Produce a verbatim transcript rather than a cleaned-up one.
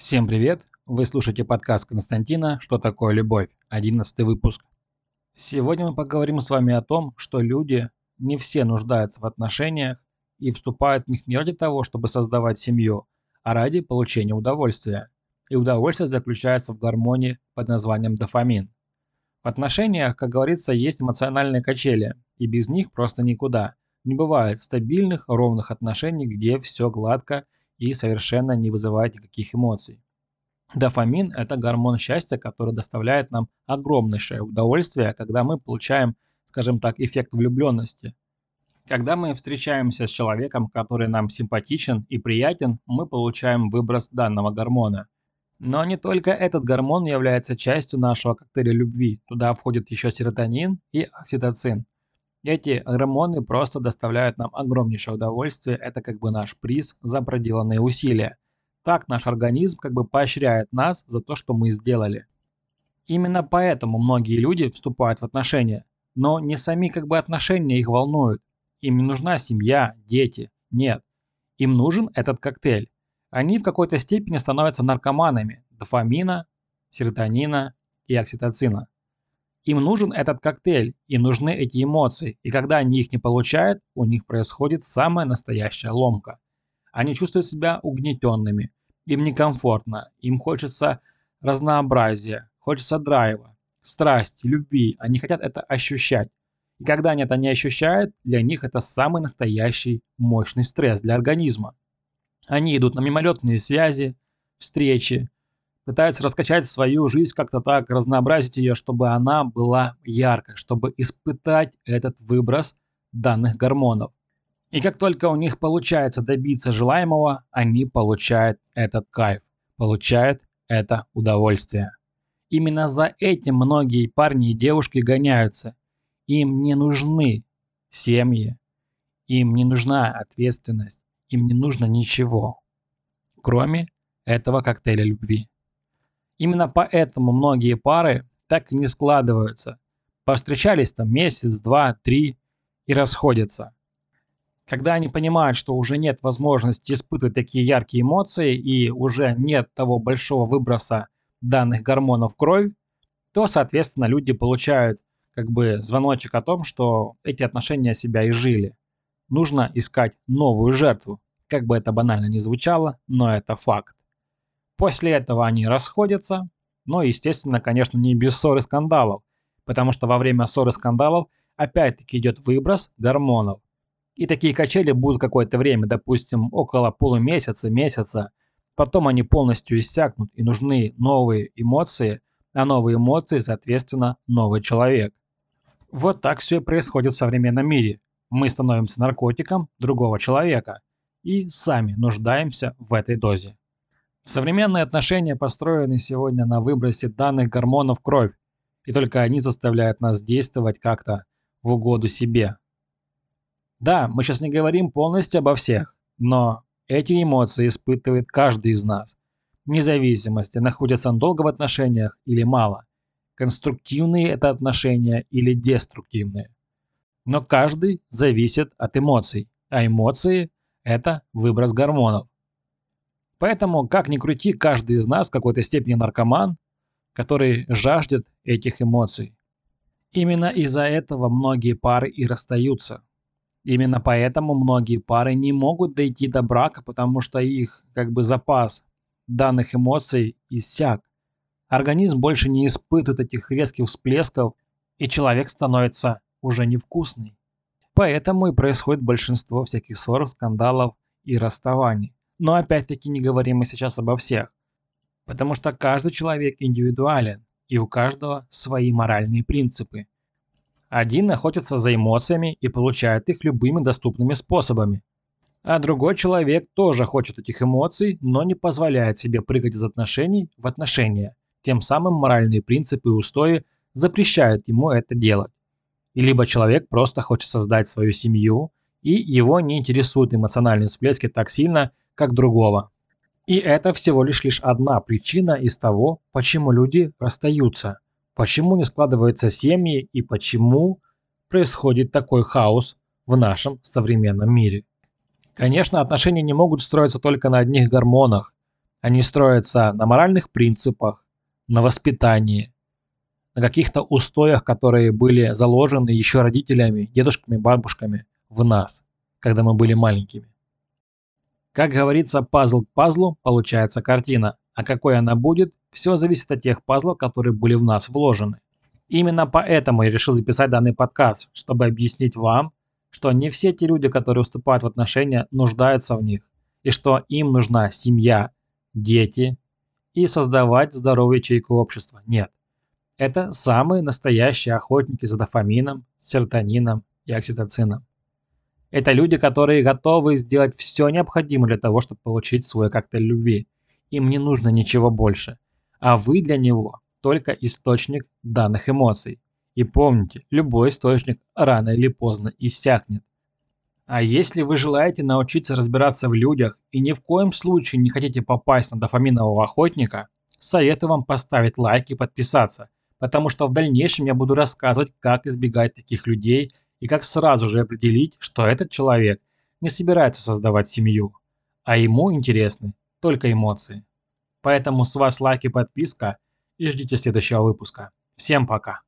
Всем привет! Вы слушаете подкаст Константина «Что такое любовь?» одиннадцатый выпуск. Сегодня мы поговорим с вами о том, что люди не все нуждаются в отношениях и вступают в них не ради того, чтобы создавать семью, а ради получения удовольствия. И удовольствие заключается в гормоне под названием дофамин. В отношениях, как говорится, есть эмоциональные качели, и без них просто никуда. Не бывает стабильных, ровных отношений, где все гладко и совершенно не вызывает никаких эмоций. Дофамин – это гормон счастья, который доставляет нам огромнейшее удовольствие, когда мы получаем, скажем так, эффект влюбленности. Когда мы встречаемся с человеком, который нам симпатичен и приятен, мы получаем выброс данного гормона. Но не только этот гормон является частью нашего коктейля любви. Туда входят еще серотонин и окситоцин. Эти гормоны просто доставляют нам огромнейшее удовольствие, это как бы наш приз за проделанные усилия. Так наш организм как бы поощряет нас за то, что мы сделали. Именно поэтому многие люди вступают в отношения, но не сами как бы отношения их волнуют. Им не нужна семья, дети, нет. Им нужен этот коктейль. Они в какой-то степени становятся наркоманами дофамина, серотонина и окситоцина. Им нужен этот коктейль, им нужны эти эмоции, и когда они их не получают, у них происходит самая настоящая ломка. Они чувствуют себя угнетенными, им некомфортно, им хочется разнообразия, хочется драйва, страсти, любви, они хотят это ощущать. И когда они это не ощущают, для них это самый настоящий мощный стресс для организма. Они идут на мимолетные связи, встречи, пытаются раскачать свою жизнь, как-то так разнообразить ее, чтобы она была яркой, чтобы испытать этот выброс данных гормонов. И как только у них получается добиться желаемого, они получают этот кайф, получают это удовольствие. Именно за этим многие парни и девушки гоняются. Им не нужны семьи, им не нужна ответственность, им не нужно ничего, кроме этого коктейля любви. Именно поэтому многие пары так и не складываются. Повстречались там месяц, два, три и расходятся. Когда они понимают, что уже нет возможности испытывать такие яркие эмоции и уже нет того большого выброса данных гормонов в кровь, то, соответственно, люди получают как бы звоночек о том, что эти отношения себя изжили. Нужно искать новую жертву. Как бы это банально ни звучало, но это факт. После этого они расходятся, но, естественно, конечно, не без ссор и скандалов, потому что во время ссор и скандалов опять-таки идет выброс гормонов. И такие качели будут какое-то время, допустим, около полумесяца, месяца. Потом они полностью иссякнут, и нужны новые эмоции, а новые эмоции, соответственно, новый человек. Вот так все и происходит в современном мире. Мы становимся наркотиком другого человека и сами нуждаемся в этой дозе. Современные отношения построены сегодня на выбросе данных гормонов в кровь, и только они заставляют нас действовать как-то в угоду себе. Да, мы сейчас не говорим полностью обо всех, но эти эмоции испытывает каждый из нас. Вне зависимости, находится он долго в отношениях или мало, конструктивные это отношения или деструктивные. Но каждый зависит от эмоций, а эмоции – это выброс гормонов. Поэтому, как ни крути, каждый из нас в какой-то степени наркоман, который жаждет этих эмоций. Именно из-за этого многие пары и расстаются. Именно поэтому многие пары не могут дойти до брака, потому что их как бы запас данных эмоций иссяк. Организм больше не испытывает этих резких всплесков, и человек становится уже невкусный. Поэтому и происходит большинство всяких ссор, скандалов и расставаний. Но опять-таки не говорим мы сейчас обо всех, потому что каждый человек индивидуален, и у каждого свои моральные принципы. Один охотится за эмоциями и получает их любыми доступными способами, а другой человек тоже хочет этих эмоций, но не позволяет себе прыгать из отношений в отношения, тем самым моральные принципы и устои запрещают ему это делать. И либо человек просто хочет создать свою семью, и его не интересуют эмоциональные всплески так сильно, как другого. И это всего лишь лишь одна причина из того, почему люди расстаются, почему не складываются семьи и почему происходит такой хаос в нашем современном мире. Конечно, отношения не могут строиться только на одних гормонах. Они строятся на моральных принципах, на воспитании, на каких-то устоях, которые были заложены еще родителями, дедушками, бабушками в нас, когда мы были маленькими. Как говорится, пазл к пазлу получается картина, а какой она будет, все зависит от тех пазлов, которые были в нас вложены. Именно поэтому я решил записать данный подкаст, чтобы объяснить вам, что не все те люди, которые вступают в отношения, нуждаются в них, и что им нужна семья, дети и создавать здоровую ячейку общества. Нет. Это самые настоящие охотники за дофамином, серотонином и окситоцином. Это люди, которые готовы сделать все необходимое для того, чтобы получить свой коктейль любви. Им не нужно ничего больше. А вы для него только источник данных эмоций. И помните, любой источник рано или поздно иссякнет. А если вы желаете научиться разбираться в людях и ни в коем случае не хотите попасть на дофаминового охотника, советую вам поставить лайк и подписаться, потому что в дальнейшем я буду рассказывать, как избегать таких людей и как сразу же определить, что этот человек не собирается создавать семью, а ему интересны только эмоции. Поэтому с вас лайк и подписка и ждите следующего выпуска. Всем пока!